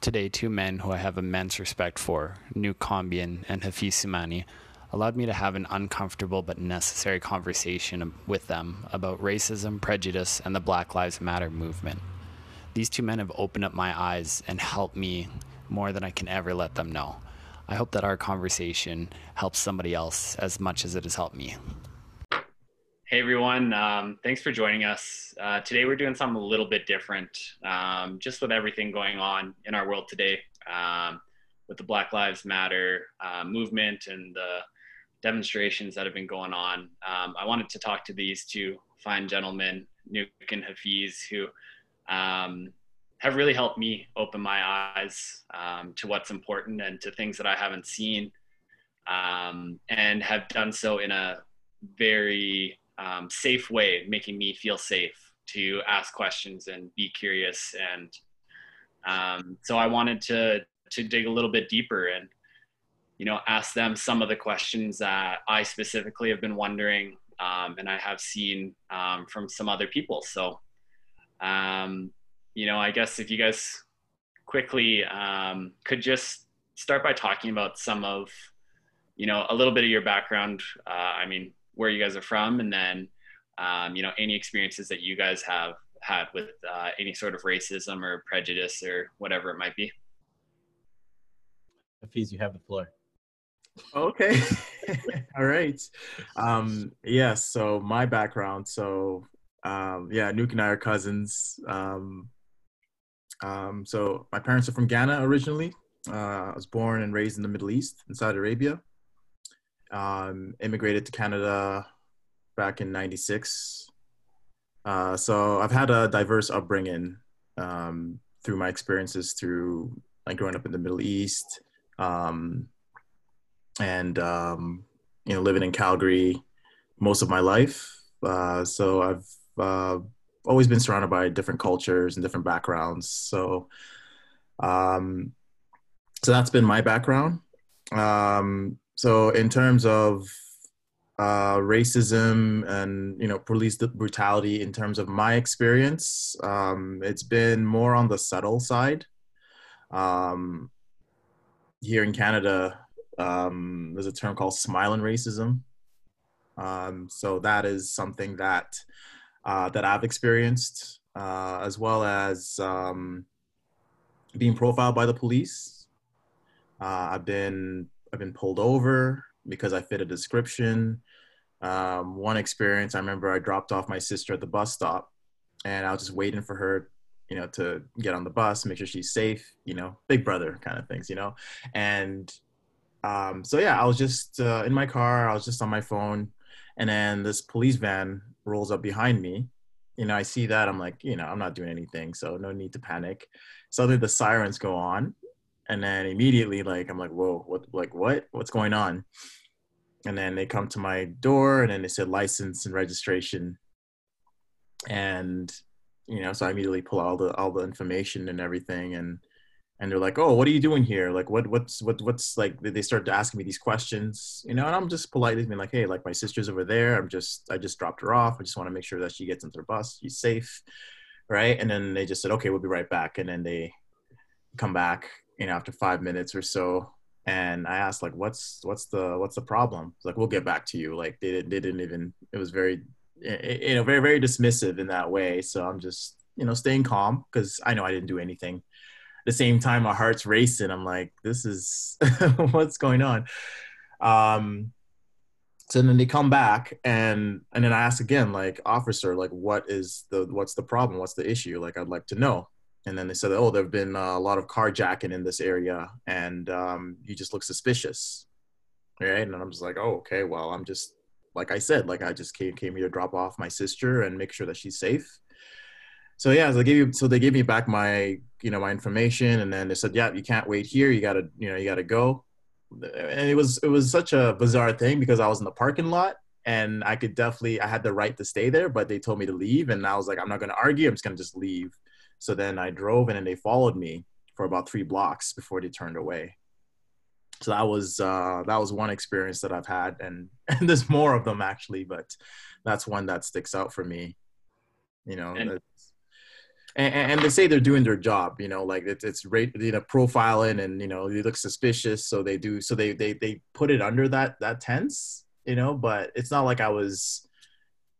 Today, two men who I have immense respect for, Nuke Kombian and Hafeez Sumani, allowed me to have an uncomfortable but necessary conversation with them about racism, prejudice, and the Black Lives Matter movement. These two men have opened up my eyes and helped me more than I can ever let them know. I hope that our conversation helps somebody else as much as it has helped me. Hey everyone, thanks for joining us. Today we're doing something a little bit different, just with everything going on in our world today, with the Black Lives Matter movement and the demonstrations that have been going on. I wanted to talk to these two fine gentlemen, Nuke and Hafeez, who have really helped me open my eyes to what's important and to things that I haven't seen, and have done so in a very safe way, making me feel safe to ask questions and be curious. And so I wanted to dig a little bit deeper and, you know, ask them some of the questions that I specifically have been wondering, and I have seen from some other people. So, you know, I guess if you guys quickly could just start by talking about some of, you know, a little bit of your background. I mean, where you guys are from, and then, you know, any experiences that you guys have had with any sort of racism or prejudice or whatever it might be. Hafeez, you have the floor. Okay. All right. Yeah, so my background. So, yeah, Nuke and I are cousins. So my parents are from Ghana originally. I was born and raised in the Middle East, in Saudi Arabia. Immigrated to Canada back in '96. So I've had a diverse upbringing through my experiences through like growing up in the Middle East, and you know, living in Calgary most of my life. So I've always been surrounded by different cultures and different backgrounds. So so that's been my background. So in terms of racism and, you know, police brutality, in terms of my experience, it's been more on the subtle side. Here in Canada, there's a term called smiling racism. So that is something that that I've experienced, as well as being profiled by the police. I've been pulled over because I fit a description. One experience, I remember I dropped off my sister at the bus stop and I was just waiting for her, you know, to get on the bus, make sure she's safe, you know, big brother kind of things, you know? And so yeah, I was just in my car, I was just on my phone, and then this police van rolls up behind me. You know, I see that, I'm like, you know, I'm not doing anything, so no need to panic. Suddenly the sirens go on. And then immediately, like, I'm like, whoa, what's going on? And then they come to my door and then they said license and registration. And, you know, so I immediately pull out all the information and everything. And they're like, oh, what are you doing here? Like, what's like, they start to ask me these questions, you know, and I'm just politely being like, hey, like my sister's over there. I just dropped her off. I just want to make sure that she gets into her bus. She's safe. Right. And then they just said, okay, we'll be right back. And then they come back, you know, after 5 minutes or so. And I asked, like, what's the problem? It's like, we'll get back to you. Like they didn't even, it was very, you know, very, very dismissive in that way. So I'm just, you know, staying calm because I know I didn't do anything. At the same time, my heart's racing. I'm like, this is what's going on. So then they come back and then I ask again, like, officer, like, what's the problem? What's the issue? Like, I'd like to know. And then they said, oh, there have been a lot of carjacking in this area, and you just look suspicious, right? And I'm just like, oh, okay, well, I'm just, like I said, like I just came here to drop off my sister and make sure that she's safe. So yeah, so they gave me back my, you know, my information, and then they said, yeah, you can't wait here, you gotta go. And it was such a bizarre thing because I was in the parking lot. And I had the right to stay there, but they told me to leave. And I was like, I'm not going to argue. I'm just going to just leave. So then I drove and then they followed me for about 3 blocks before they turned away. So that was one experience that I've had. And there's more of them actually, but that's one that sticks out for me. You know, and, And they say they're doing their job, you know, like it's profiling, and, you know, you look suspicious. So they do. So they put it under that tense, you know, but it's not like I was,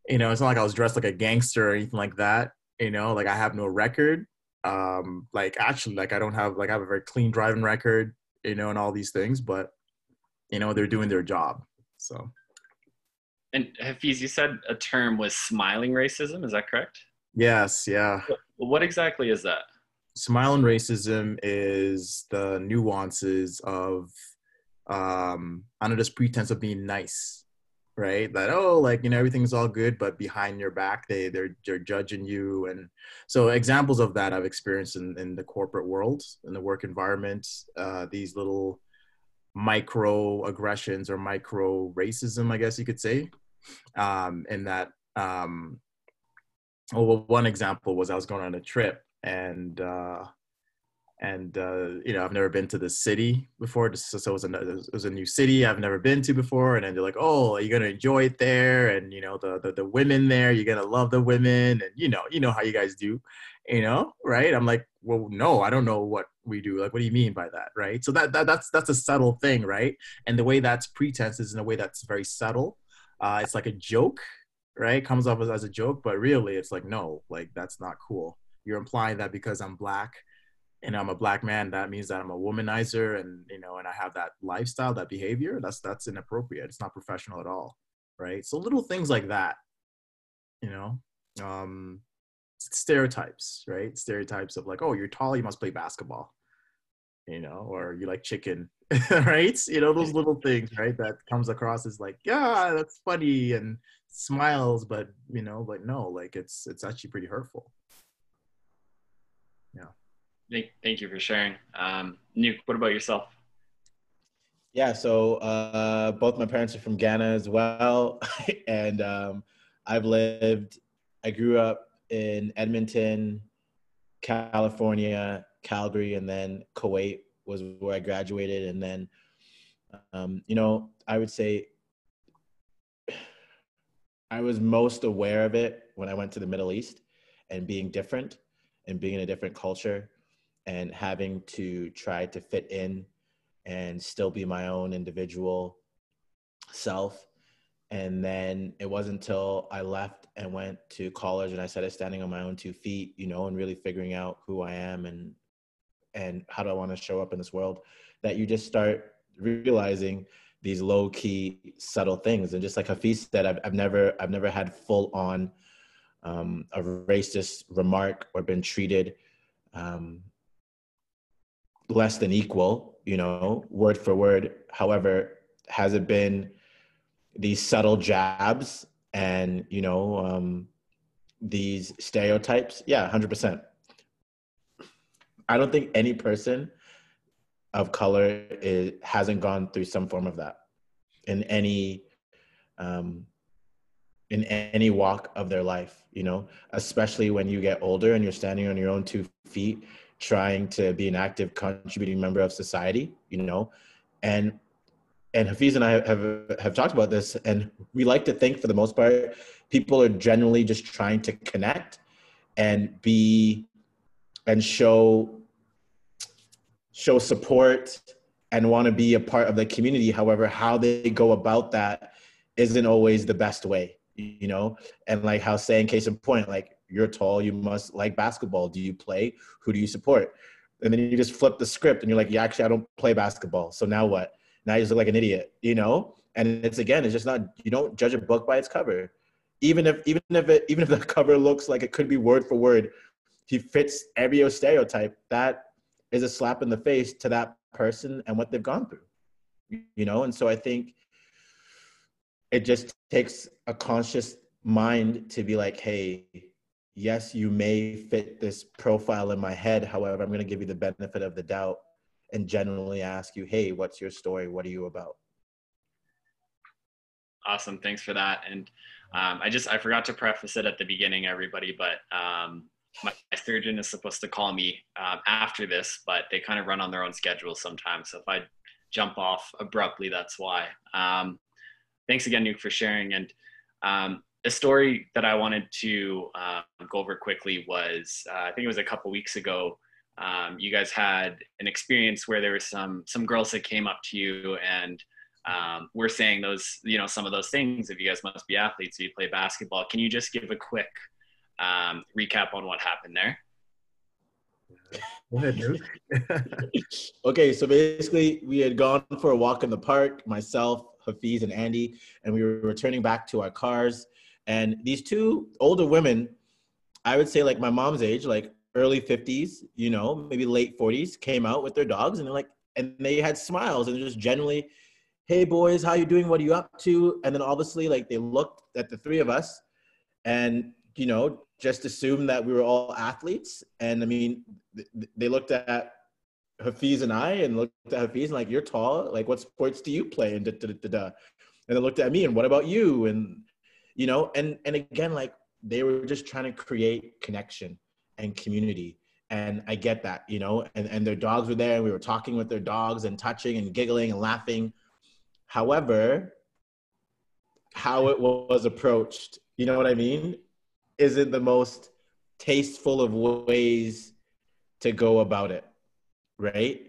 you know, it's not like I was dressed like a gangster or anything like that. You know, like I have no record. Like actually, like I have a very clean driving record, you know, and all these things, but, you know, they're doing their job. So. And Hafeez, you said a term was smiling racism. Is that correct? Yes. Yeah. What exactly is that? Smiling racism is the nuances of, under this pretense of being nice, right? That, oh, like, you know, everything's all good, but behind your back, they're judging you. And so examples of that I've experienced in the corporate world, in the work environment, these little micro aggressions or micro racism, I guess you could say, in that, well, one example was I was going on a trip and you know, I've never been to this city before. So it was a new city I've never been to before. And then they're like, oh, are you going to enjoy it there? And, you know, the women there, you're going to love the women. And, you know how you guys do, you know, right? I'm like, well, no, I don't know what we do. Like, what do you mean by that? Right. So that's a subtle thing. Right. And the way that's pretense is in a way that's very subtle. It's like a joke. Right, comes off as a joke, but really it's like, no, like that's not cool. You're implying that because I'm black and I'm a black man, that means that I'm a womanizer, and you know, and I have that lifestyle, that behavior. That's inappropriate. It's not professional at all, right? So little things like that, you know, stereotypes, right? Stereotypes of like, oh, you're tall, you must play basketball, you know, or you like chicken, right? You know, those little things, right? That comes across as like, yeah, that's funny and smiles, but you know, but no, like it's actually pretty hurtful. Yeah. Thank you for sharing. Nuke, what about yourself? Yeah, so both my parents are from Ghana as well. And I grew up in Edmonton, California, Calgary, and then Kuwait was where I graduated. And then, you know, I would say I was most aware of it when I went to the Middle East and being different and being in a different culture and having to try to fit in and still be my own individual self. And then it wasn't until I left and went to college and I started standing on my own two feet, you know, and really figuring out who I am and how do I want to show up in this world, that you just start realizing these low key subtle things. And just like Hafeez said, I've never had full on a racist remark or been treated less than equal, you know, word for word. However, has it been these subtle jabs and, you know, these stereotypes? Yeah, 100%. I don't think any person of color hasn't gone through some form of that in any walk of their life, you know, especially when you get older and you're standing on your own two feet, trying to be an active contributing member of society, you know, and Hafeez and I have talked about this, and we like to think for the most part, people are generally just trying to connect and show support and want to be a part of the community. However, how they go about that isn't always the best way, you know? And like how saying, case in point, like you're tall, you must like basketball. Do you play? Who do you support? And then you just flip the script and you're like, yeah, actually I don't play basketball. So now what? Now you just look like an idiot, you know? And it's just not, you don't judge a book by its cover. Even if the cover looks like it could be word for word, he fits every stereotype, that is a slap in the face to that person and what they've gone through, you know? And so I think it just takes a conscious mind to be like, hey, yes, you may fit this profile in my head. However, I'm going to give you the benefit of the doubt and generally ask you, hey, what's your story? What are you about? Awesome. Thanks for that. And I forgot to preface it at the beginning, everybody, but my surgeon is supposed to call me after this, but they kind of run on their own schedule sometimes. So if I jump off abruptly, that's why. Thanks again, Nuke, for sharing. And A story that I wanted to go over quickly was, I think it was a couple weeks ago, you guys had an experience where there were some girls that came up to you and were saying those, you know, some of those things, if you guys must be athletes, if you play basketball. Can you just give a quick recap on what happened there? Go ahead, dude. Okay, so basically we had gone for a walk in the park, myself, Hafeez, and Andy, and we were returning back to our cars. And these two older women, I would say like my mom's age, like early 50s, you know, maybe late 40s, came out with their dogs, and they're like, and they had smiles and just generally, hey boys, how you doing? What are you up to? And then obviously like they looked at the three of us and, you know, just assumed that we were all athletes. And I mean, they looked at Hafeez and I, and looked at Hafeez and like, you're tall, like what sports do you play? And and they looked at me and what about you? And, you know, and again, like they were just trying to create connection and community. And I get that, you know, and their dogs were there and we were talking with their dogs and touching and giggling and laughing. However, how it was approached, you know what I mean, isn't the most tasteful of ways to go about it, right?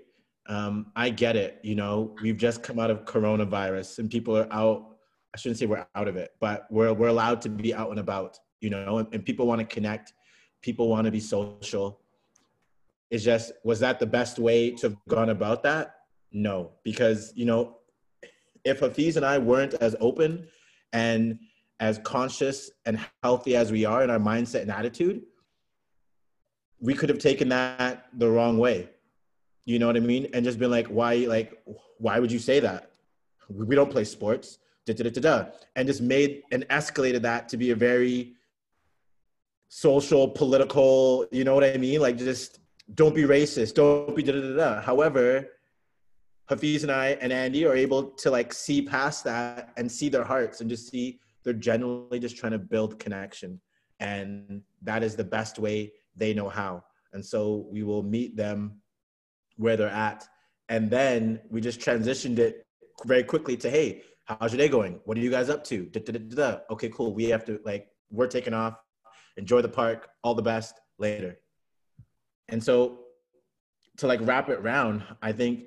I get it, you know, we've just come out of coronavirus and people are out. I shouldn't say we're out of it, but we're allowed to be out and about, you know, and people want to connect. People want to be social. It's just, was that the best way to have gone about that? No, because, you know, if Hafeez and I weren't as open and as conscious and healthy as we are in our mindset and attitude, we could have taken that the wrong way. You know what I mean? And just been like, why would you say that? We don't play sports. And just made and escalated that to be a very social, political, you know what I mean? Like just don't be racist, don't be However, Hafeez and I and Andy are able to like see past that and see their hearts and just see they're generally just trying to build connection. And that is the best way they know how. And so we will meet them where they're at. And then we just transitioned it very quickly to, hey, how's your day going? What are you guys up to? Okay, cool. We have to like, we're taking off, enjoy the park, all the best, later. And so to like wrap it round, I think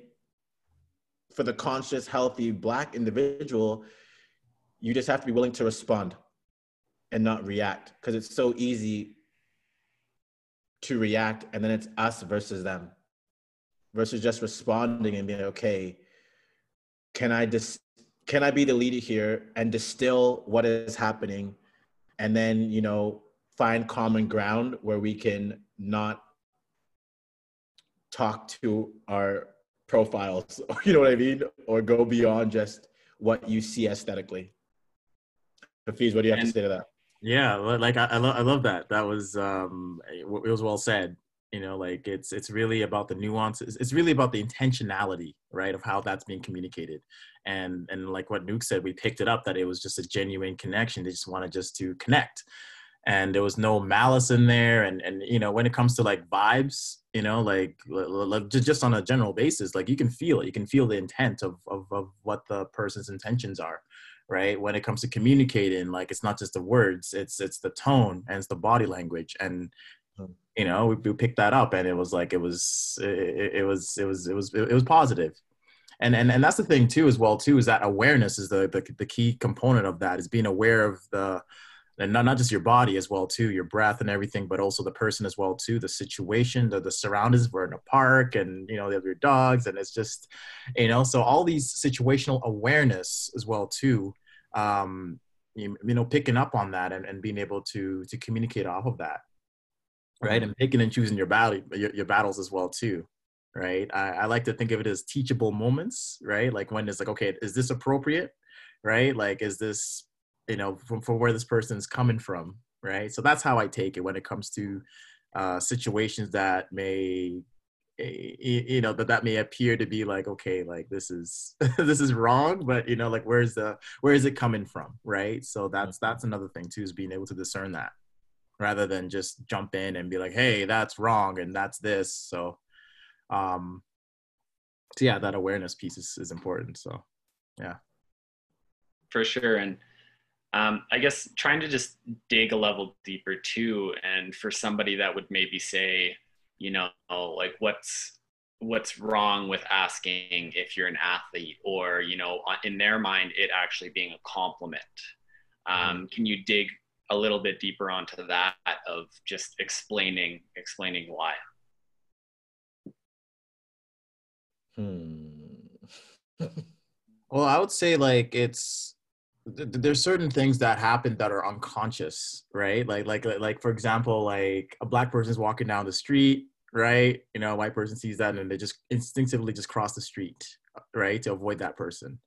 for the conscious, healthy Black individual, you just have to be willing to respond and not react, because it's so easy to react and then it's us versus them, versus just responding and being, okay, can I be the leader here and distill what is happening and then, you know, find common ground where we can not talk to our profiles, you know what I mean? Or go beyond just what you see aesthetically. Hafeez, what do you have to say to that? Yeah, like I love that. That was, it was well said. You know, like it's really about the nuances. It's really about the intentionality, right, of how that's being communicated. And like what Nuke said, we picked it up that it was just a genuine connection. They just wanted just to connect. And there was no malice in there. And you know, when it comes to like vibes, you know, like just on a general basis, like you can feel it. You can feel the intent of what the person's intentions are, right? When it comes to communicating, like it's not just the words, it's the tone and it's the body language. And you know, we picked that up, and it was like it was positive, and that's the thing too, as well too, is that awareness is the key component of that, is being aware of the, and not just your body as well too, your breath and everything, but also the person as well too, the situation, the surroundings. We're in a park, and you know they have your dogs, and it's just, you know, so all these situational awareness as well too, you know, picking up on that and being able to communicate off of that. Right, and picking and choosing your battles as well too, right? I like to think of it as teachable moments, right? Like when it's like, okay, is this appropriate, right? Like, is this, you know, from where this person's coming from, right? So that's how I take it when it comes to situations that may, you know, that may appear to be like, okay, like this is this is wrong, but you know, like where is it coming from, right? So that's another thing too, is being able to discern that, rather than just jump in and be like, hey, that's wrong and that's this. So, so yeah, that awareness piece is important. So, yeah. For sure. And I guess trying to just dig a level deeper too, and for somebody that would maybe say, you know, like what's wrong with asking if you're an athlete, or, you know, in their mind, it actually being a compliment. Can you dig a little bit deeper onto that of just explaining why? Well, I would say like there's certain things that happen that are unconscious, right? Like for example, like a black person's walking down the street, right? You know, a white person sees that and they just instinctively just cross the street, right? To avoid that person,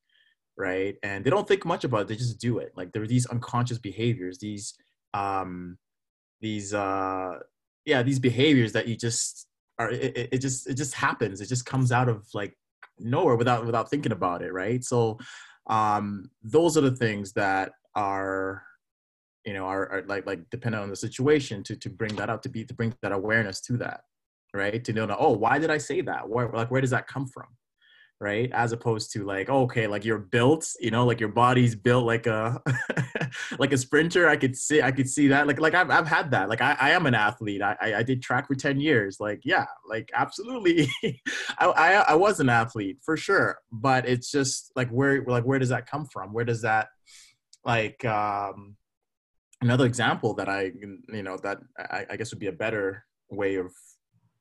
right? And they don't think much about it. They just do it. Like there are these unconscious behaviors, these behaviors that you just are, it just happens. It just comes out of like nowhere without thinking about it, right? So those are the things that are, you know, are like dependent on the situation to bring that up, to bring that awareness to that, right? To know, oh, why did I say that? Where does that come from? Right? As opposed to like, oh, okay, like you're built, you know, like your body's built like a, like a sprinter. I could see that. Like I've had that. Like I am an athlete. I did track for 10 years. Like, yeah, like absolutely. I was an athlete for sure. But it's just like, where does that come from? Where does that, like, another example that I guess would be a better way of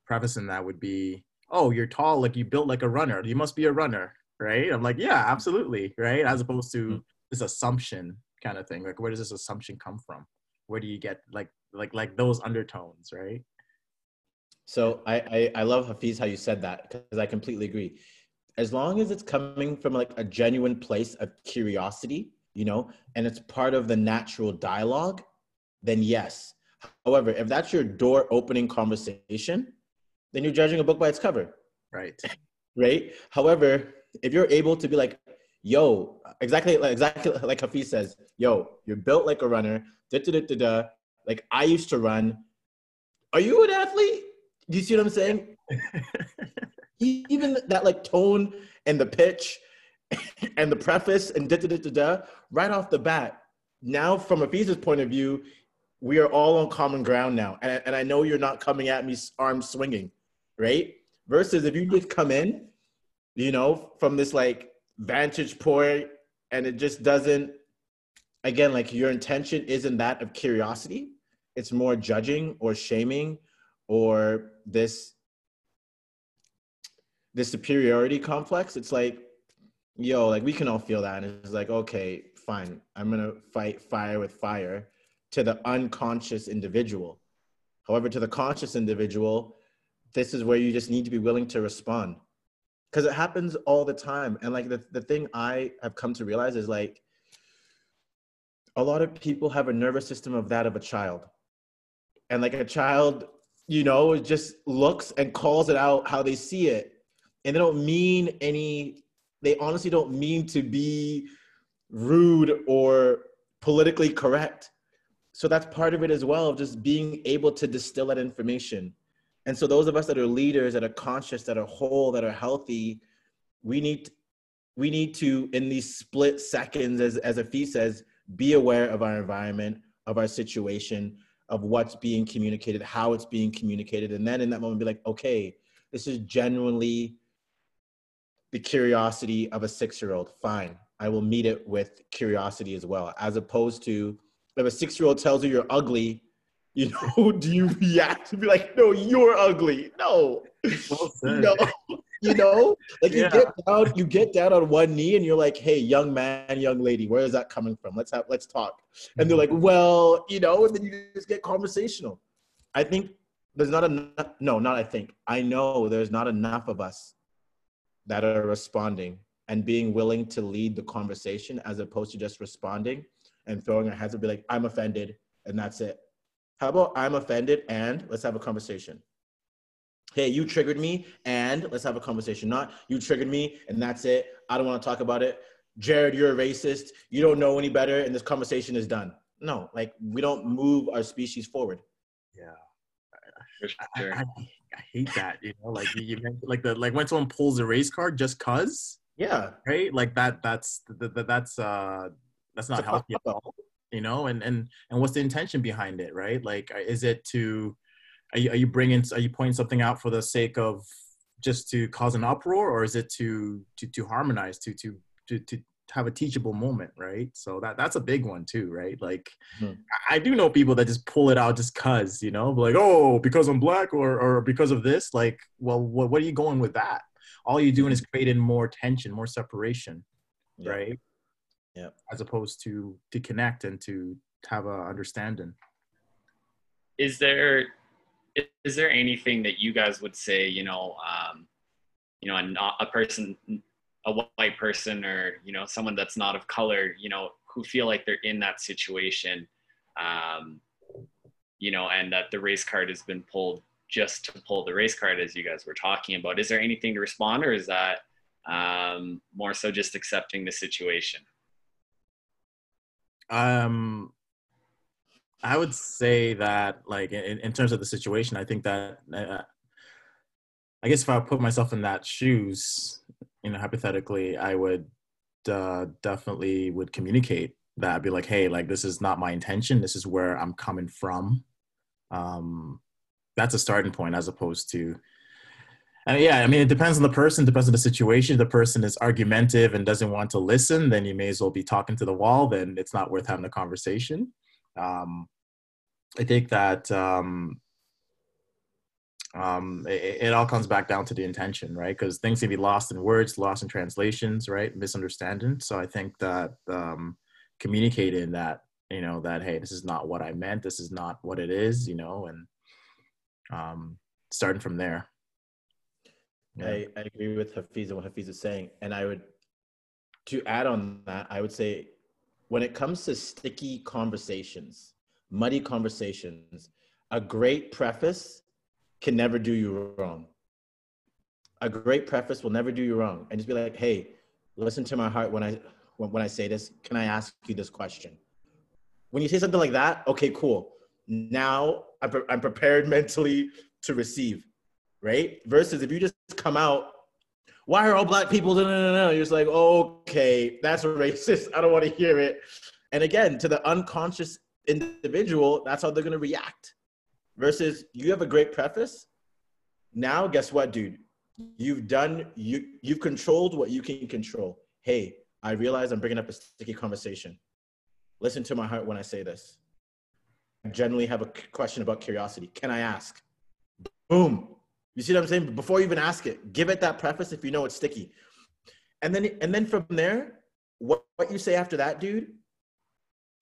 prefacing that would be, oh, you're tall, like you built like a runner. You must be a runner, right? I'm like, yeah, absolutely, right? As opposed to this assumption kind of thing. Like, where does this assumption come from? Where do you get like those undertones, right? So I love, Hafeez, how you said that, because I completely agree. As long as it's coming from like a genuine place of curiosity, you know, and it's part of the natural dialogue, then yes. However, if that's your door opening conversation, then you're judging a book by its cover. Right. Right. However, if you're able to be like, yo, exactly like Hafeez says, yo, you're built like a runner. Like I used to run. Are you an athlete? Do you see what I'm saying? Even that like tone and the pitch and the preface and right off the bat. Now from Hafeez's point of view, we are all on common ground now. And I know you're not coming at me arms swinging. Right? Versus if you just come in, you know, from this like vantage point, and it just doesn't, again, like your intention isn't that of curiosity. It's more judging or shaming or this superiority complex. It's like, yo, like we can all feel that. And it's like, okay, fine. I'm going to fight fire with fire to the unconscious individual. However, to the conscious individual, this is where you just need to be willing to respond, because it happens all the time. And like the thing I have come to realize is like, a lot of people have a nervous system of that of a child. And like a child, you know, just looks and calls it out how they see it. And they don't mean any, they honestly don't mean to be rude or politically correct. So that's part of it as well, just being able to distill that information. And so those of us that are leaders, that are conscious, that are whole, that are healthy, we need to, in these split seconds, as Hafeez says, be aware of our environment, of our situation, of what's being communicated, how it's being communicated. And then in that moment, be like, okay, this is genuinely the curiosity of a 6-year-old. Fine, I will meet it with curiosity as well. As opposed to, if a 6-year-old tells you you're ugly, you know, do you react to be like, no, you're ugly? No, well, no, you know, like yeah. you get down on one knee and you're like, hey, young man, young lady, where is that coming from? Let's talk. And they're like, well, you know, and then you just get conversational. I think there's not enough. No, not I think. I know there's not enough of us that are responding and being willing to lead the conversation, as opposed to just responding and throwing our heads and be like, I'm offended and that's it. How about I'm offended and let's have a conversation? Hey, you triggered me and let's have a conversation. Not you triggered me and that's it. I don't want to talk about it. Jared, you're a racist. You don't know any better and this conversation is done. No, like we don't move our species forward. Yeah. Sure. I hate that. You know, like you mentioned, like when someone pulls a race card just cause. Yeah. Right? Like that's not healthy at all. you know, and what's the intention behind it, right? Like, is it to, are you pointing something out for the sake of just to cause an uproar, or is it to harmonize, to have a teachable moment, right? So that's a big one too, right? Like, I do know people that just pull it out just cause, you know, like, oh, because I'm Black or because of this, like, well, what are you going with that? All you're doing is creating more tension, more separation, right? Yeah. As opposed to connect and to have a understanding. Is there anything that you guys would say, you know, a white person or, you know, someone that's not of color, you know, who feel like they're in that situation, you know, and that the race card has been pulled just to pull the race card, as you guys were talking about. Is there anything to respond, or is that more so just accepting the situation? I would say that, like, in terms of the situation, I think that, I guess if I put myself in that shoes, you know, hypothetically, I would definitely would communicate that. I'd be like, hey, like, this is not my intention. This is where I'm coming from. That's a starting point, as opposed to, and yeah, I mean, it depends on the person, depends on the situation. If the person is argumentative and doesn't want to listen, then you may as well be talking to the wall. Then it's not worth having a conversation. I think that it all comes back down to the intention, right? Because things can be lost in words, lost in translations, right? Misunderstanding. So I think that communicating that, you know, that, hey, this is not what I meant. This is not what it is, you know, and starting from there. Yeah. I agree with Hafeez and what Hafeez is saying. And I would, to add on that, I would say when it comes to sticky conversations, muddy conversations, a great preface can never do you wrong. A great preface will never do you wrong. And just be like, hey, listen to my heart when I say this. Can I ask you this question? When you say something like that, okay, cool. Now I'm prepared mentally to receive, right? Versus if you just come out, why are all Black people, no. You're just like, okay, that's racist. I don't want to hear it. And again, to the unconscious individual, that's how they're going to react. Versus you have a great preface. Now, guess what, dude? You've controlled what you can control. Hey, I realize I'm bringing up a sticky conversation. Listen to my heart when I say this. I generally have a question about curiosity. Can I ask? Boom. You see what I'm saying? Before you even ask it, give it that preface if you know it's sticky. And then from there, what you say after that, dude,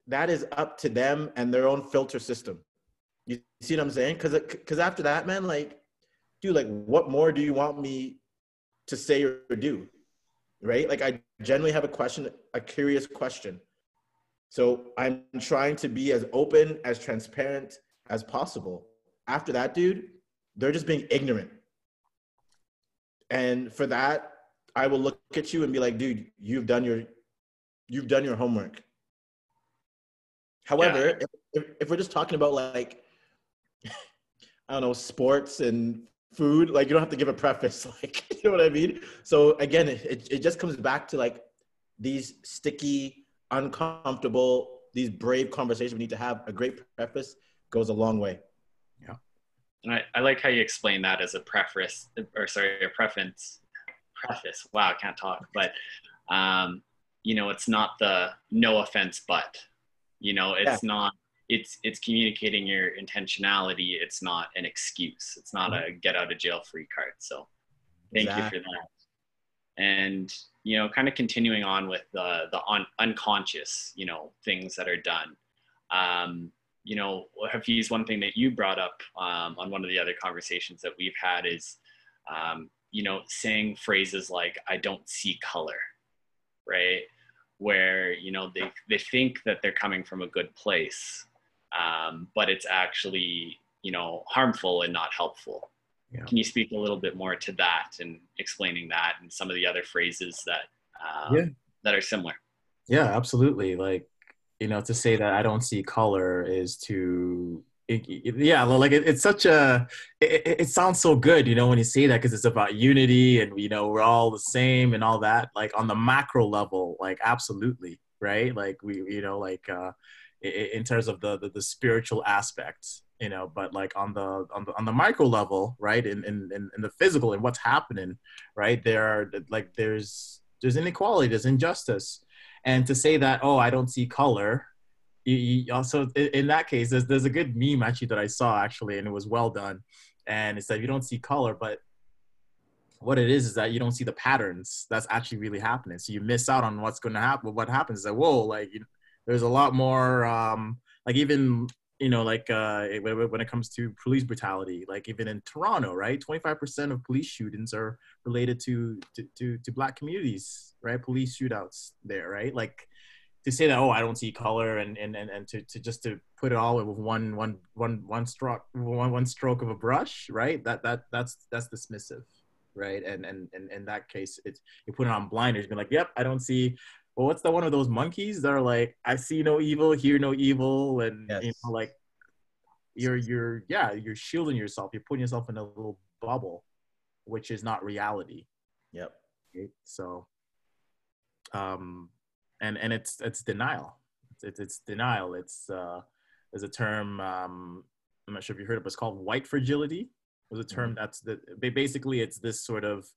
that is up to them and their own filter system. You see what I'm saying? Because after that, man, like, dude, like, what more do you want me to say or do, right? Like, I generally have a question, a curious question. So I'm trying to be as open, as transparent as possible. After that, dude, they're just being ignorant. And for that, I will look at you and be like, dude, you've done your homework. However, yeah. If we're just talking about, like, I don't know, sports and food, like, you don't have to give a preface, like, you know what I mean? So again, it just comes back to, like, these sticky, uncomfortable, these brave conversations we need to have. A great preface goes a long way. Yeah. And I like how you explain that as a preface, or sorry, a preference, preface. Wow, I can't talk. But, you know, it's not the no offense, but, you know, it's not. It's communicating your intentionality. It's not an excuse. It's not a get out of jail free card. So thank you for that. And, you know, kind of continuing on with the unconscious, you know, things that are done. You know, Hafeez, one thing that you brought up on one of the other conversations that we've had is, you know, saying phrases like, I don't see color, right? Where, you know, they think that they're coming from a good place, but it's actually, you know, harmful and not helpful. Yeah. Can you speak a little bit more to that and explaining that and some of the other phrases that that are similar? Yeah, absolutely. Like, you know, to say that I don't see color is to, it's such a, it sounds so good, you know, when you say that, because it's about unity and, you know, we're all the same and all that, like, on the macro level, like, absolutely, right? Like, we, you know, like, in terms of the spiritual aspect, you know, but like on the micro level, right, in the physical and what's happening, right, there's inequality, there's injustice. And to say that, oh, I don't see color, you also, in that case, there's a good meme actually that I saw actually, and it was well done. And it said, you don't see color, but what it is that you don't see the patterns that's actually really happening. So you miss out on what's going to happen. What happens is that, whoa, like there's a lot more, like even, you know, like when it comes to police brutality, like even in Toronto, right? 25% of police shootings are related to Black communities, right? Police shootouts there, right? Like to say that, oh, I don't see color, and to just to put it all with one stroke of a brush, right? That's dismissive, right? And in that case, it's, you put it on blinders, be like, yep, I don't see. Well, what's that one of those monkeys that are like, I see no evil, hear no evil, and yes. You know, like you're shielding yourself, you're putting yourself in a little bubble, which is not reality. Yep. Okay? So, and it's denial. It's denial. It's there's a term, I'm not sure if you heard it, but it's called white fragility. It was a term that's basically it's this sort of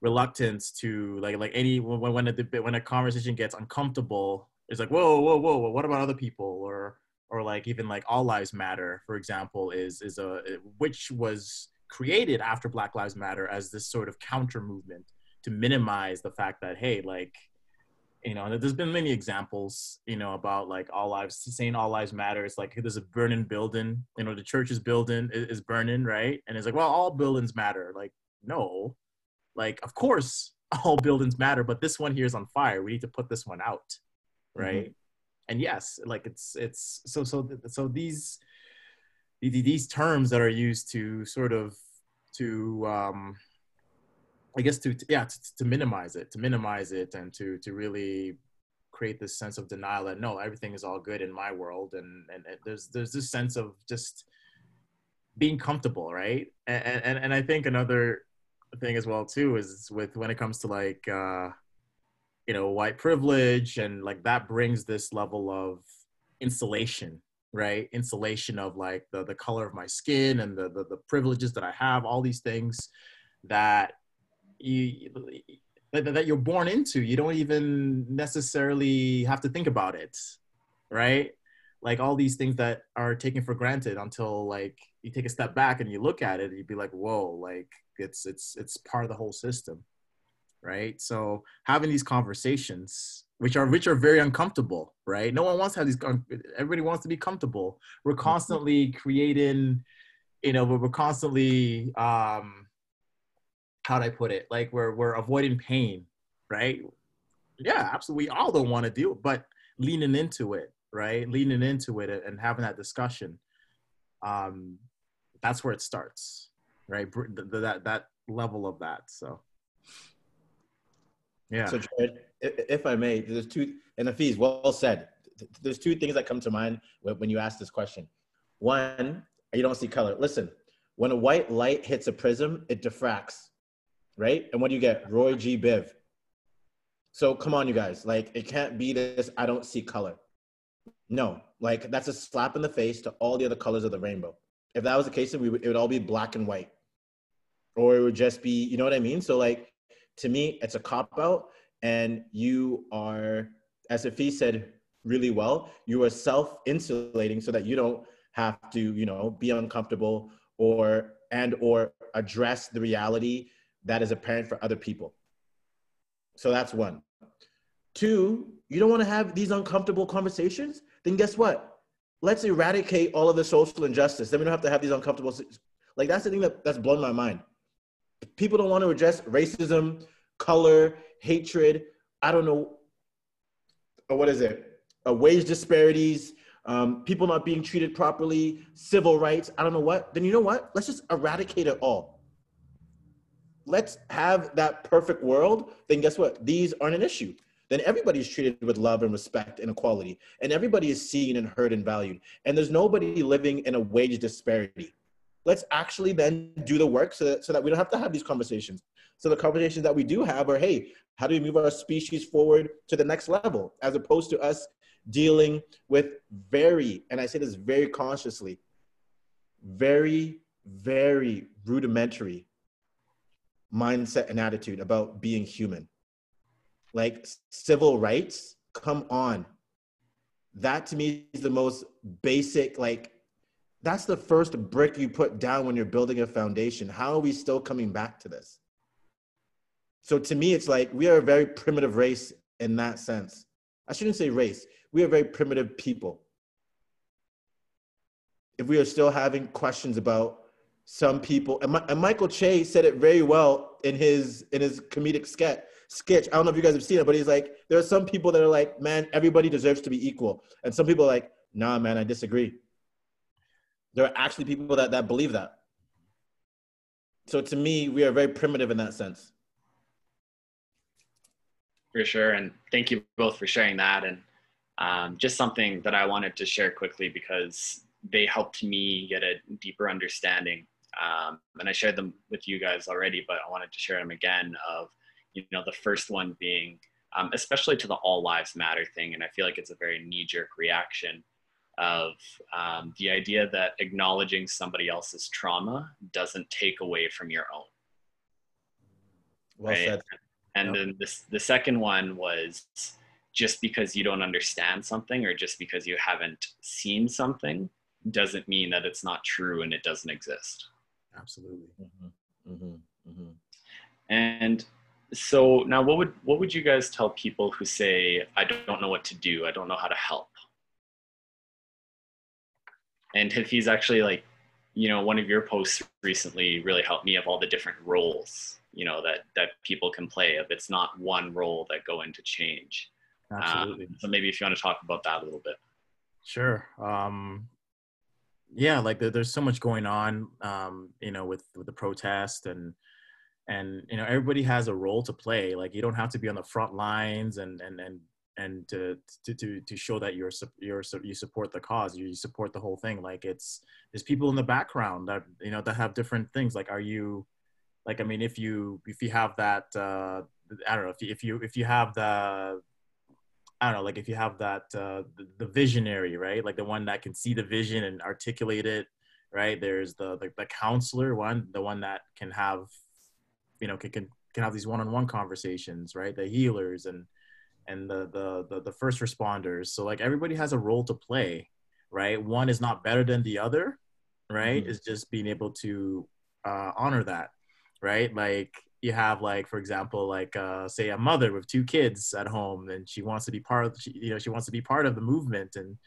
reluctance to like any when a conversation gets uncomfortable, it's like whoa, what about other people, or like even like All Lives Matter, for example, which was created after Black Lives Matter as this sort of counter movement to minimize the fact that, hey, like, you know, there's been many examples, you know, about like all lives, saying all lives matter. It's like, there's a burning building, you know, the church's building is burning, right? And it's like, well, all buildings matter. Like, no, like, of course, all buildings matter, but this one here is on fire. We need to put this one out, right? Mm-hmm. And yes, like it's so these terms that are used to sort of, to, I guess to minimize it, and to really create this sense of denial that no, everything is all good in my world, and there's this sense of just being comfortable, right? And I think another thing as well too is with when it comes to like you know, white privilege, and like that brings this level of insulation, right? Insulation of like the color of my skin and the privileges that I have, all these things that. That you're born into, you don't even necessarily have to think about it, right? Like all these things that are taken for granted until like you take a step back and you look at it and you'd be like, whoa, like it's part of the whole system, right? So having these conversations, which are very uncomfortable, right? No one wants to have these, everybody wants to be comfortable. We're constantly creating, you know, but we're constantly, how'd I put it? Like we're avoiding pain, right? Yeah, absolutely. We all don't want to deal, but leaning into it, right? Leaning into it and having that discussion. That's where it starts, right? That level of that. So, yeah. So, Jared, if I may, there's two, and Hafeez, well said. There's two things that come to mind when you ask this question. One, you don't see color. Listen, when a white light hits a prism, it diffracts. Right? And what do you get? Roy G. Biv. So come on, you guys. Like, it can't be this, I don't see color. No. Like, that's a slap in the face to all the other colors of the rainbow. If that was the case, it would all be black and white. Or it would just be, you know what I mean? So, like, to me, it's a cop-out. And you are, as Hafeez said really well, you are self-insulating so that you don't have to, you know, be uncomfortable or address the reality that is apparent for other people. So that's one. Two, you don't want to have these uncomfortable conversations? Then guess what? Let's eradicate all of the social injustice. Then we don't have to have these uncomfortable, like that's the thing that's blown my mind. People don't want to address racism, color, hatred, I don't know, what is it? Wage disparities, people not being treated properly, civil rights, I don't know what. Then you know what? Let's just eradicate it all. Let's have that perfect world. Then guess what? These aren't an issue. Then everybody's treated with love and respect and equality, and everybody is seen and heard and valued. And there's nobody living in a wage disparity. Let's actually then do the work so that we don't have to have these conversations. So the conversations that we do have are, hey, how do we move our species forward to the next level, as opposed to us dealing with very, and I say this very consciously, very, very rudimentary mindset and attitude about being human. Like, civil rights, come on. That to me is the most basic, like, that's the first brick you put down when you're building a foundation. How are we still coming back to this? So to me, it's like, we are a very primitive race in that sense. I shouldn't say race. We are very primitive people. If we are still having questions about some people, and Michael Che said it very well in his comedic sketch. I don't know if you guys have seen it, but he's like, there are some people that are like, man, everybody deserves to be equal. And some people are like, nah, man, I disagree. There are actually people that believe that. So to me, we are very primitive in that sense. For sure, and thank you both for sharing that. And just something that I wanted to share quickly, because they helped me get a deeper understanding. And I shared them with you guys already, but I wanted to share them again of, you know, the first one being, especially to the all lives matter thing. And I feel like it's a very knee-jerk reaction of the idea that acknowledging somebody else's trauma doesn't take away from your own. Well said. And then the second one was, just because you don't understand something or just because you haven't seen something doesn't mean that it's not true and it doesn't exist. Absolutely. Mm-hmm. Mm-hmm. Mm-hmm. And so now what would you guys tell people who say, I don't know what to do, I don't know how to help? And Hafeez, actually, like, you know, one of your posts recently really helped me of all the different roles, you know, that people can play, of it's not one role that go into change. Absolutely. So maybe if you want to talk about that a little bit. Sure. Yeah, like there's so much going on, you know, with the protest and, you know, everybody has a role to play. Like, you don't have to be on the front lines and to show that you support the cause, you support the whole thing. Like, there's people in the background that, you know, that have different things. Like, I mean, if you have that, I don't know, if you have the, I don't know, like if you have that, the visionary, right? Like the one that can see the vision and articulate it, right? There's the counselor one, the one that can have, you know, can have these one-on-one conversations, right? The healers and the first responders. So like everybody has a role to play, right? One is not better than the other, right? Mm-hmm. It's just being able to honor that. Right? Like you have, like, for example, like say a mother with two kids at home, and she wants to be part of the movement and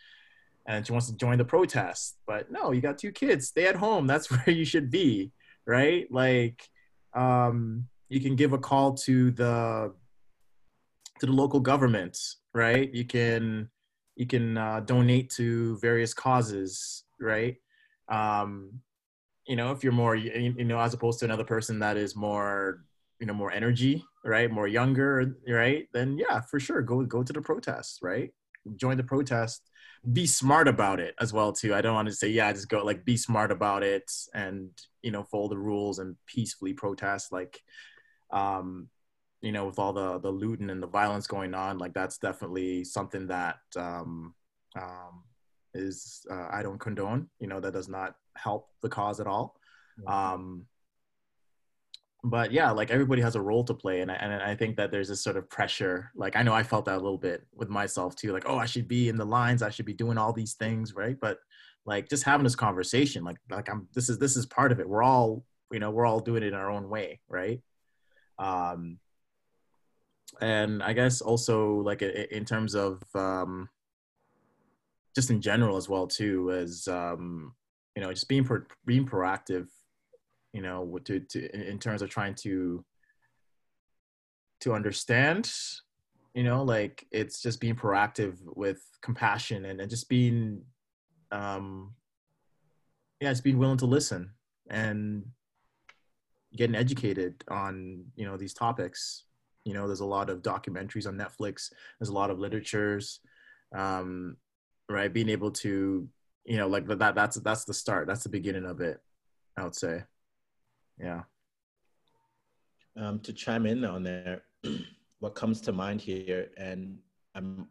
she wants to join the protest, but no, you got two kids, stay at home. That's where you should be. Right? Like you can give a call to the local government, right? You can donate to various causes, right? You know, if you're more, you know, as opposed to another person that is more, you know, more energy, right? More younger, right? Then yeah, for sure. Go to the protest, right? Join the protest, be smart about it as well too. I don't want to say, yeah, just go, like, be smart about it and, you know, follow the rules and peacefully protest. Like, you know, with all the looting and the violence going on, like that's definitely something that is, I don't condone, you know, that does not help the cause at all. But yeah, like everybody has a role to play. And I think that there's this sort of pressure. Like, I know I felt that a little bit with myself too. Like, oh, I should be in the lines. I should be doing all these things. Right. But like just having this conversation, like this is part of it. We're all, you know, we're all doing it in our own way. Right. And I guess also like in terms of just in general as well too, as you know, just being proactive, you know, to in terms of trying to understand, you know, like it's just being proactive with compassion and just being, yeah, just being willing to listen and getting educated on, you know, these topics. You know, there's a lot of documentaries on Netflix. There's a lot of literatures, right? Being able to, you know, like that's the start. That's the beginning of it, I would say. Yeah. to chime in on there, what comes to mind here, and I'm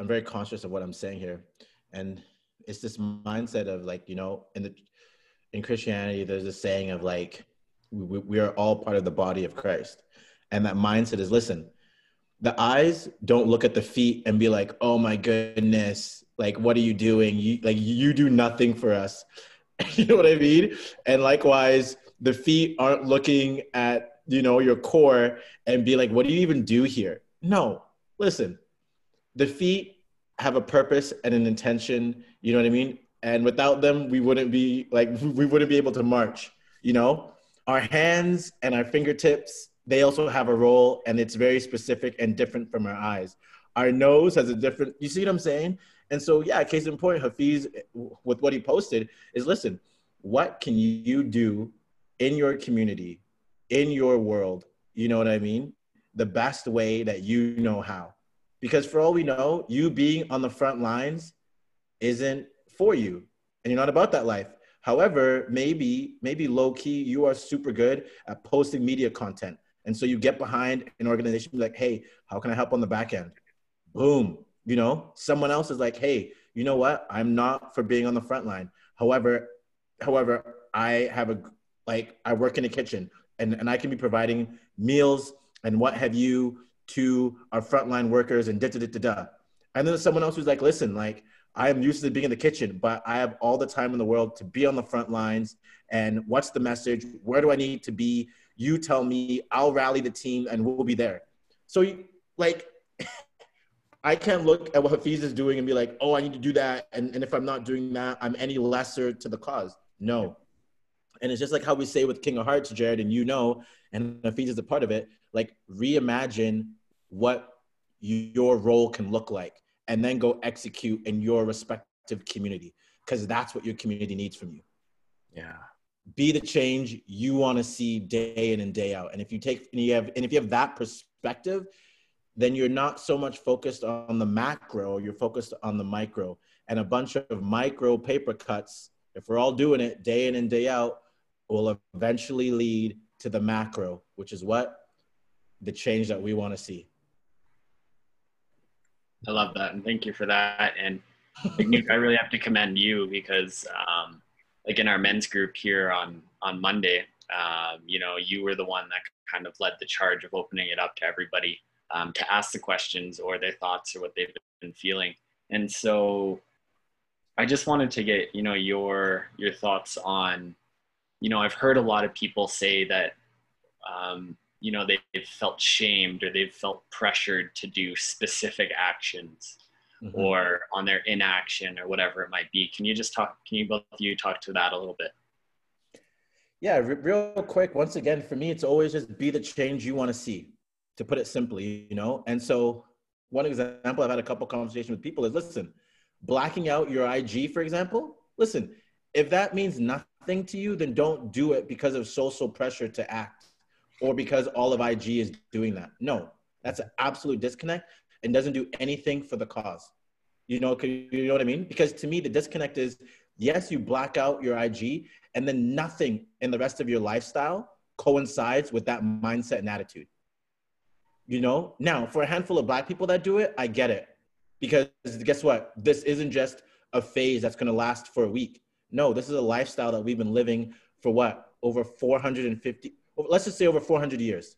very conscious of what I'm saying here, and it's this mindset of like, you know, in Christianity, there's a saying of like, we are all part of the body of Christ. And that mindset is, listen, the eyes don't look at the feet and be like, oh my goodness, like, what are you doing? You do nothing for us. You know what I mean? And likewise, the feet aren't looking at, you know, your core and be like, what do you even do here? No, listen, the feet have a purpose and an intention, you know what I mean? And without them, we wouldn't be able to march, you know? Our hands and our fingertips, they also have a role, and it's very specific and different from our eyes. Our nose has a different, you see what I'm saying? And so, yeah, case in point, Hafeez, with what he posted, is listen, what can you do in your community, in your world, you know what I mean? The best way that you know how. Because for all we know, you being on the front lines isn't for you, and you're not about that life. However, maybe low-key, you are super good at posting media content. And so you get behind an organization like, hey, how can I help on the back end? Boom. You know, someone else is like, hey, you know what? I'm not for being on the front line. However, I work in a kitchen, and I can be providing meals and what have you to our frontline workers and da-da-da-da-da. And then there's someone else who's like, listen, like, I am used to being in the kitchen, but I have all the time in the world to be on the front lines. And what's the message? Where do I need to be? You tell me, I'll rally the team and we'll be there. So like, I can't look at what Hafeez is doing and be like, oh, I need to do that. And if I'm not doing that, I'm any lesser to the cause. No. And it's just like how we say with King of Hearts, Jared, and you know, and Hafeez is a part of it, like reimagine what your role can look like. And then go execute in your respective community, because that's what your community needs from you. Yeah. Be the change you want to see day in and day out. And if you have that perspective, then you're not so much focused on the macro, you're focused on the micro. And a bunch of micro paper cuts, if we're all doing it day in and day out, will eventually lead to the macro, which is what? The change that we want to see. I love that, and thank you for that. And Nuke, I really have to commend you because, like in our men's group here on Monday, you know, you were the one that kind of led the charge of opening it up to everybody to ask the questions or their thoughts or what they've been feeling. And so, I just wanted to get, you know, your thoughts on, you know, I've heard a lot of people say that, you know, they've felt shamed or they've felt pressured to do specific actions or on their inaction or whatever it might be. Can you just talk, can you both of you talk to that a little bit? Yeah, real quick. Once again, for me, it's always just be the change you want to see, to put it simply, you know? And so one example, I've had a couple conversations with people is, listen, blacking out your IG, for example, listen, if that means nothing to you, then don't do it because of social pressure to act. Or because all of IG is doing that. No, that's an absolute disconnect and doesn't do anything for the cause. You know what I mean? Because to me, the disconnect is, yes, you black out your IG and then nothing in the rest of your lifestyle coincides with that mindset and attitude. You know, now for a handful of black people that do it, I get it. Because guess what? This isn't just a phase that's gonna last for a week. No, this is a lifestyle that we've been living for what? Over 450, let's just say over 400 years,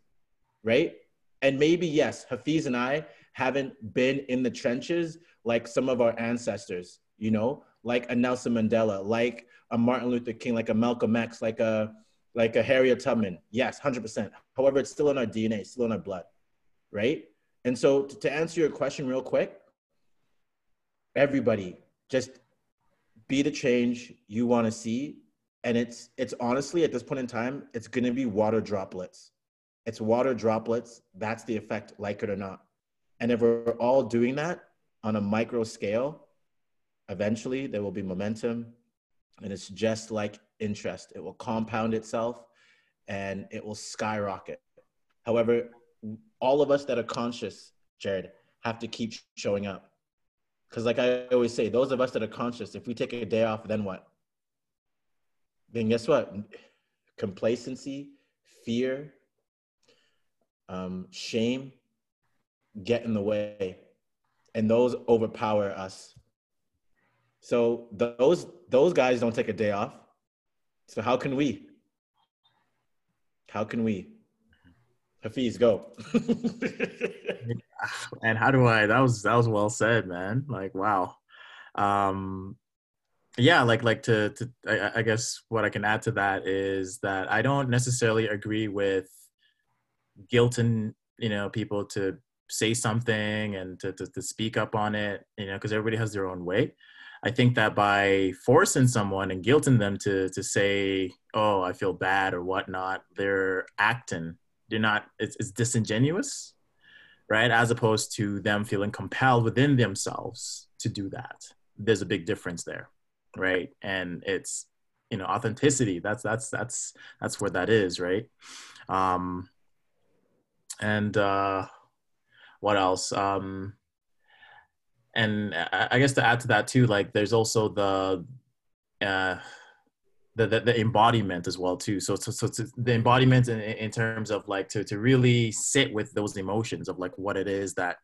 right? And maybe, yes, Hafeez and I haven't been in the trenches like some of our ancestors, you know, like a Nelson Mandela, like a Martin Luther King, like a Malcolm X, like a Harriet Tubman. Yes, 100%. However, it's still in our DNA, still in our blood, right? And so to answer your question real quick, everybody, just be the change you want to see. And it's honestly, at this point in time, it's going to be water droplets. It's water droplets. That's the effect, like it or not. And if we're all doing that on a micro scale, eventually there will be momentum. And it's just like interest. It will compound itself and it will skyrocket. However, all of us that are conscious, Jared, have to keep showing up. Because like I always say, those of us that are conscious, if we take a day off, then what? Then guess what? Complacency, fear, shame get in the way, and those overpower us. So those guys don't take a day off. So how can we? How can we? Hafeez, go. And how do I? That was well said, man. Like, wow. Yeah, I guess what I can add to that is that I don't necessarily agree with guilting, people to say something and to speak up on it, because everybody has their own way. I think that by forcing someone and guilting them to say, oh, I feel bad or whatnot, they're acting. It's disingenuous, right? As opposed to them feeling compelled within themselves to do that. There's a big difference there, right? And it's, authenticity. That's where that is, right? What else? And I guess to add to that too, like there's also the embodiment as well too. So the embodiment in terms of like to really sit with those emotions of like what it is that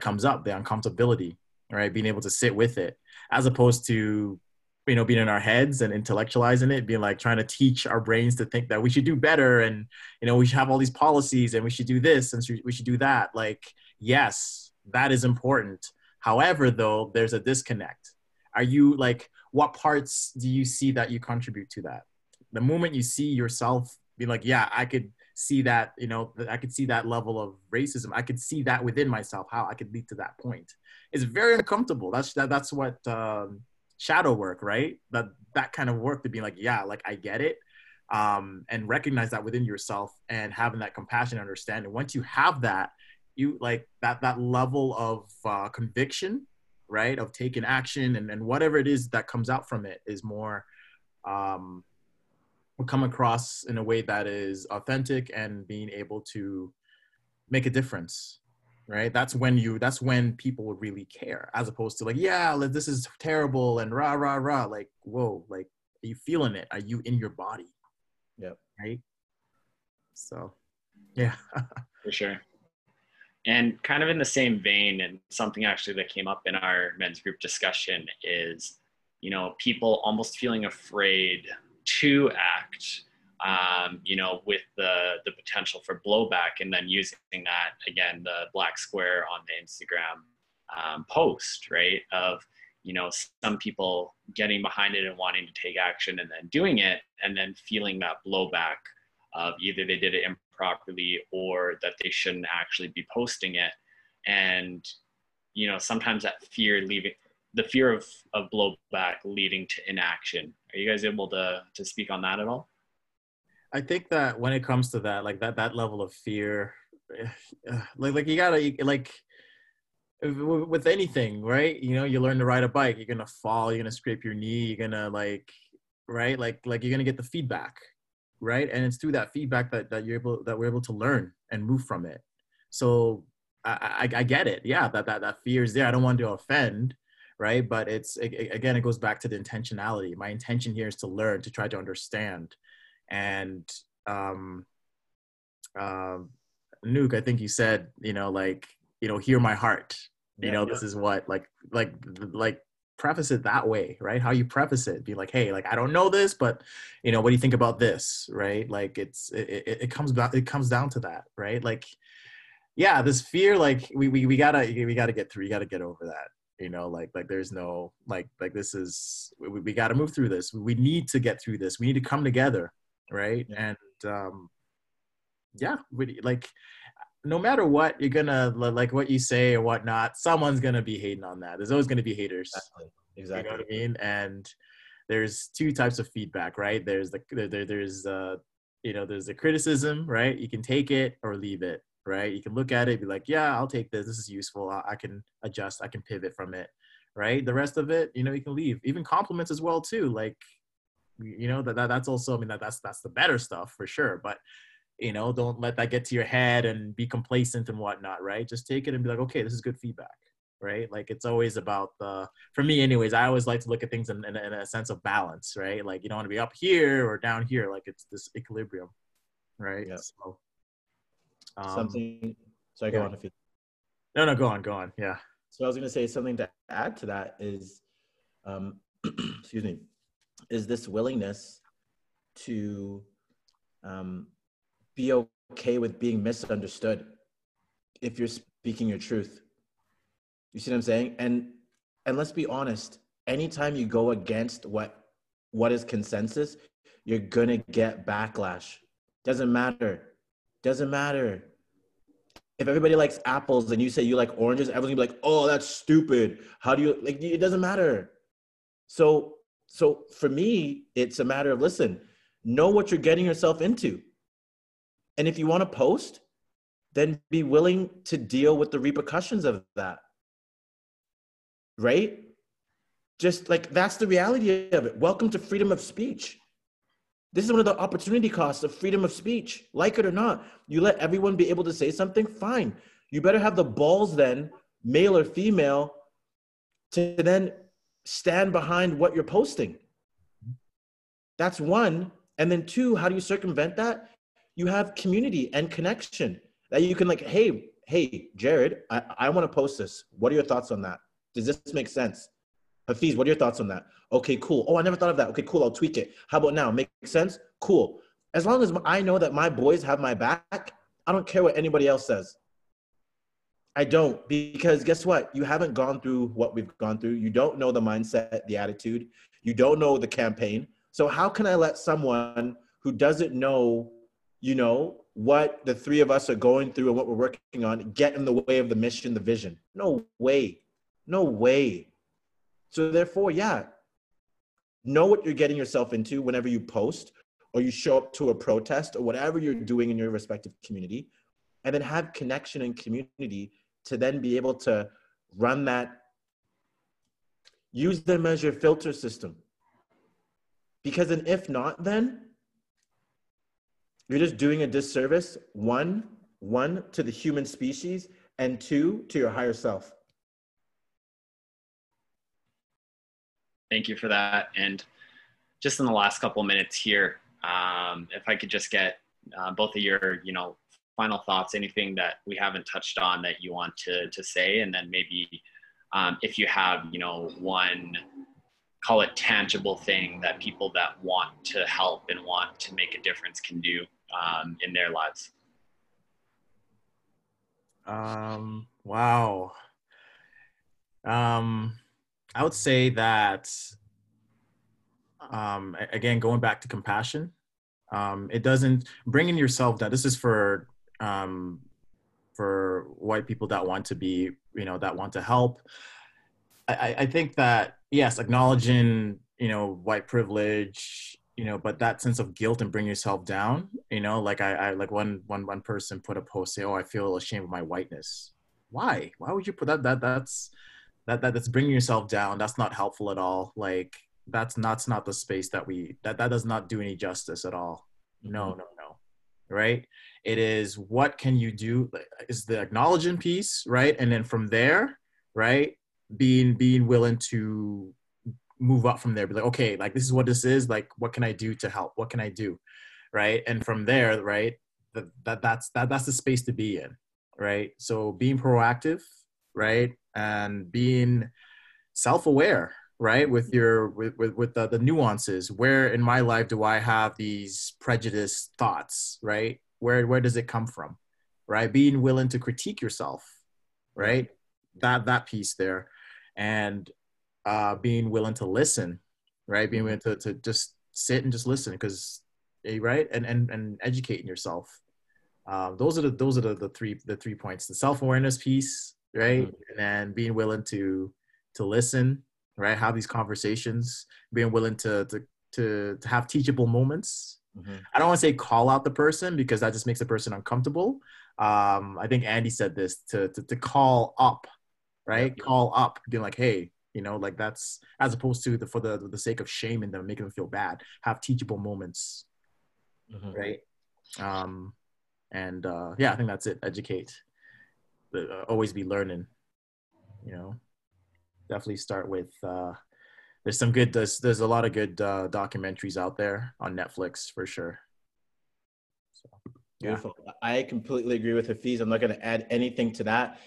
comes up, the uncomfortability, right? Being able to sit with it, as opposed to being in our heads and intellectualizing it, being like trying to teach our brains to think that we should do better and we should have all these policies and we should do this and we should do that. Like, yes. That is important. However, though, there's a disconnect. Are you like, what parts do you see that you contribute to that? The moment you see yourself be like, yeah, I could see that, I could see that level of racism. I could see that within myself, how I could lead to that point. It's very uncomfortable. That's what shadow work, right? That kind of work, to be like, yeah, like I get it. And recognize that within yourself and having that compassion and understanding. Once you have that, you like that level of conviction, right? Of taking action and whatever it is that comes out from it is more, will come across in a way that is authentic and being able to make a difference, right? That's when people would really care, as opposed to like, yeah, this is terrible and rah, rah, rah. Like, whoa, like, are you feeling it? Are you in your body? Yep. Right? So, yeah. For sure. And kind of in the same vein, and something actually that came up in our men's group discussion is, people almost feeling afraid to act, with the potential for blowback, and then using that, again, the black square on the Instagram post, right? Of, some people getting behind it and wanting to take action and then doing it, and then feeling that blowback of either they did it improperly or that they shouldn't actually be posting it. And, sometimes that fear of blowback leading to inaction. Are you guys able to speak on that at all? I think that when it comes to that, like that level of fear, like you gotta, like with anything, right? You learn to ride a bike, you're gonna fall, you're gonna scrape your knee, you're gonna like, right? Like you're gonna get the feedback. Right. And it's through that feedback that we're able to learn and move from it. So I get it. Yeah. That fear is there. I don't want to offend. Right. But again, it goes back to the intentionality. My intention here is to learn, to try to understand. And Nuke, I think you said, hear my heart, yeah. This is what like, preface it that way, right? How you preface it, be like, hey, like I don't know this, but what do you think about this, right? Like it comes down to that, right? Like, yeah, this fear, like we gotta get through, you gotta get over that, like there's no like this is we gotta move through this. We need to get through this. We need to come together, right? And yeah, no matter what, you're gonna like what you say or whatnot, someone's gonna be hating on that. There's always gonna be haters. Exactly. You know what I mean? And there's two types of feedback, right? There's there's the criticism, right? You can take it or leave it, right? You can look at it, be like, yeah, I'll take this. This is useful. I can adjust. I can pivot from it, right? The rest of it, you can leave. Even compliments as well too. Like, that's also. I mean, that's the better stuff for sure, but. Don't let that get to your head and be complacent and whatnot, right? Just take it and be like, okay, this is good feedback, right? Like it's always about for me anyways, I always like to look at things in a sense of balance, right? Like you don't want to be up here or down here, like it's this equilibrium, right? Yeah. So, Go on if you. No, go on. Yeah. So I was going to say something to add to that is, excuse me, is this willingness to be okay with being misunderstood if you're speaking your truth. You see what I'm saying? And let's be honest, anytime you go against what is consensus, you're going to get backlash. Doesn't matter. If everybody likes apples and you say you like oranges, everyone's gonna be like, oh, that's stupid. How do you, like, it doesn't matter. So for me, it's a matter of, listen, know what you're getting yourself into. And if you want to post, then be willing to deal with the repercussions of that. Right? Just like, that's the reality of it. Welcome to freedom of speech. This is one of the opportunity costs of freedom of speech. Like it or not, you let everyone be able to say something, fine. You better have the balls then, male or female, to then stand behind what you're posting. That's one. And then two, how do you circumvent that? You have community and connection that you can, like, hey, Jared, I want to post this. What are your thoughts on that? Does this make sense? Hafeez, what are your thoughts on that? Okay, cool. Oh, I never thought of that. Okay, cool. I'll tweak it. How about now? Make sense? Cool. As long as I know that my boys have my back, I don't care what anybody else says. I don't, because guess what? You haven't gone through what we've gone through. You don't know the mindset, the attitude. You don't know the campaign. So how can I let someone who doesn't know, you know, what the three of us are going through and what we're working on get in the way of the mission, the vision? No way. No way. So therefore, yeah, know what you're getting yourself into whenever you post or you show up to a protest or whatever you're doing in your respective community, and then have connection and community to then be able to run that use the measure filter system. Because and if not, then you're just doing a disservice, one, to the human species, and two, to your higher self. Thank you for that. And just in the last couple of minutes here, if I could just get both of your, you know, final thoughts, anything that we haven't touched on that you want to say, and then maybe if you have, you know, one, call it tangible thing that people that want to help and want to make a difference can do in their lives. Wow. I would say that, again, going back to compassion, it doesn't bring in yourself that this is for white people that want to be, you know, that want to help. I think that, yes, acknowledging, you know, white privilege, you know, but that sense of guilt and bring yourself down, you know, like I like one person put a post, say, oh, I feel ashamed of my whiteness. Why? Why would you put that? That's bringing yourself down. That's not helpful at all. Like that's not the space that that does not do any justice at all. No. Right. It is, what can you do is the acknowledging piece. Right. And then from there, right. Being willing to move up from there. Be like, okay, like this is what this is. Like, what can I do to help? What can I do? Right. And from there, right. That's the space to be in. Right. So being proactive, right. And being self-aware, right, with your the nuances. Where in my life do I have these prejudiced thoughts, right? Where does it come from, right? Being willing to critique yourself, right? That piece there, and being willing to listen, right? Being willing to just sit and just listen, because, right, and educating yourself. Those are the three points: the self-awareness piece. Right. Mm-hmm. And then being willing to listen, right. Have these conversations, being willing to have teachable moments. Mm-hmm. I don't want to say call out the person, because that just makes the person uncomfortable. I think Andy said this, to call up, right. Yeah. Call up, being like, hey, you know, like that's, as opposed to for the sake of shaming them, making them feel bad, have teachable moments. Mm-hmm. Right. Yeah, I think that's it. Educate. Always be learning, you know. Definitely start with there's some good there's a lot of good documentaries out there on Netflix for sure. So Beautiful. I completely agree with Hafeez. I'm not going to add anything to that.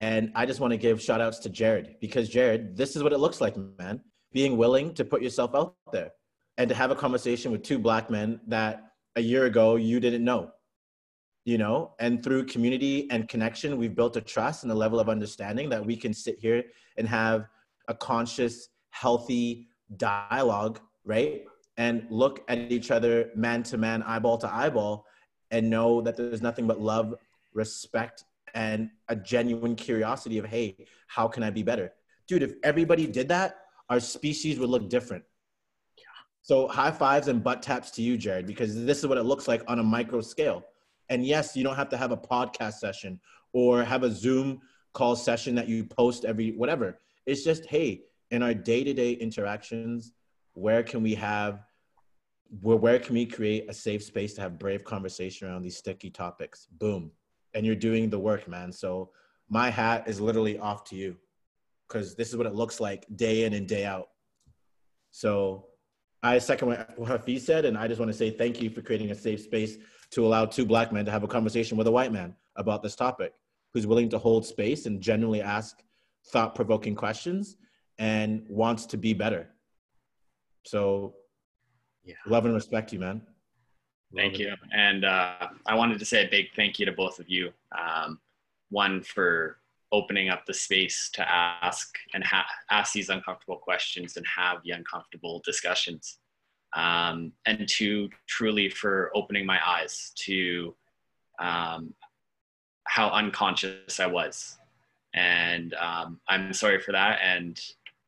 And I just want to give shout outs to Jared, because Jared, this is what it looks like, man, being willing to put yourself out there and to have a conversation with two Black men that a year ago you didn't know, you know, and through community and connection, we've built a trust and a level of understanding that we can sit here and have a conscious, healthy dialogue, right? And look at each other man to man, eyeball to eyeball, and know that there's nothing but love, respect, and a genuine curiosity of, hey, how can I be better? Dude, if everybody did that, our species would look different. Yeah. So high fives and butt taps to you, Jared, because this is what it looks like on a micro scale. And yes, you don't have to have a podcast session or have a Zoom call session that you post every whatever. It's just, hey, in our day-to-day interactions, where can we create a safe space to have brave conversation around these sticky topics? Boom. And you're doing the work, man. So my hat is literally off to you, because this is what it looks like day in and day out. So I second what Hafeez said, and I just want to say thank you for creating a safe space to allow two Black men to have a conversation with a white man about this topic, who's willing to hold space and generally ask thought-provoking questions and wants to be better. So love and respect you, man. Thank you. And I wanted to say a big thank you to both of you. One, for opening up the space to ask these uncomfortable questions and have the uncomfortable discussions. And two, truly for opening my eyes to how unconscious I was. And I'm sorry for that. And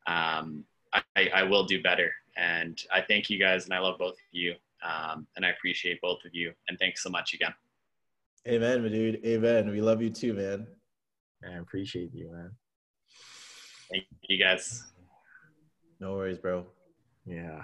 I will do better. And I thank you guys, and I love both of you. And I appreciate both of you. And thanks so much again. Amen, my dude. Amen. We love you too, man. I appreciate you, man. Thank you guys. No worries, bro. Yeah.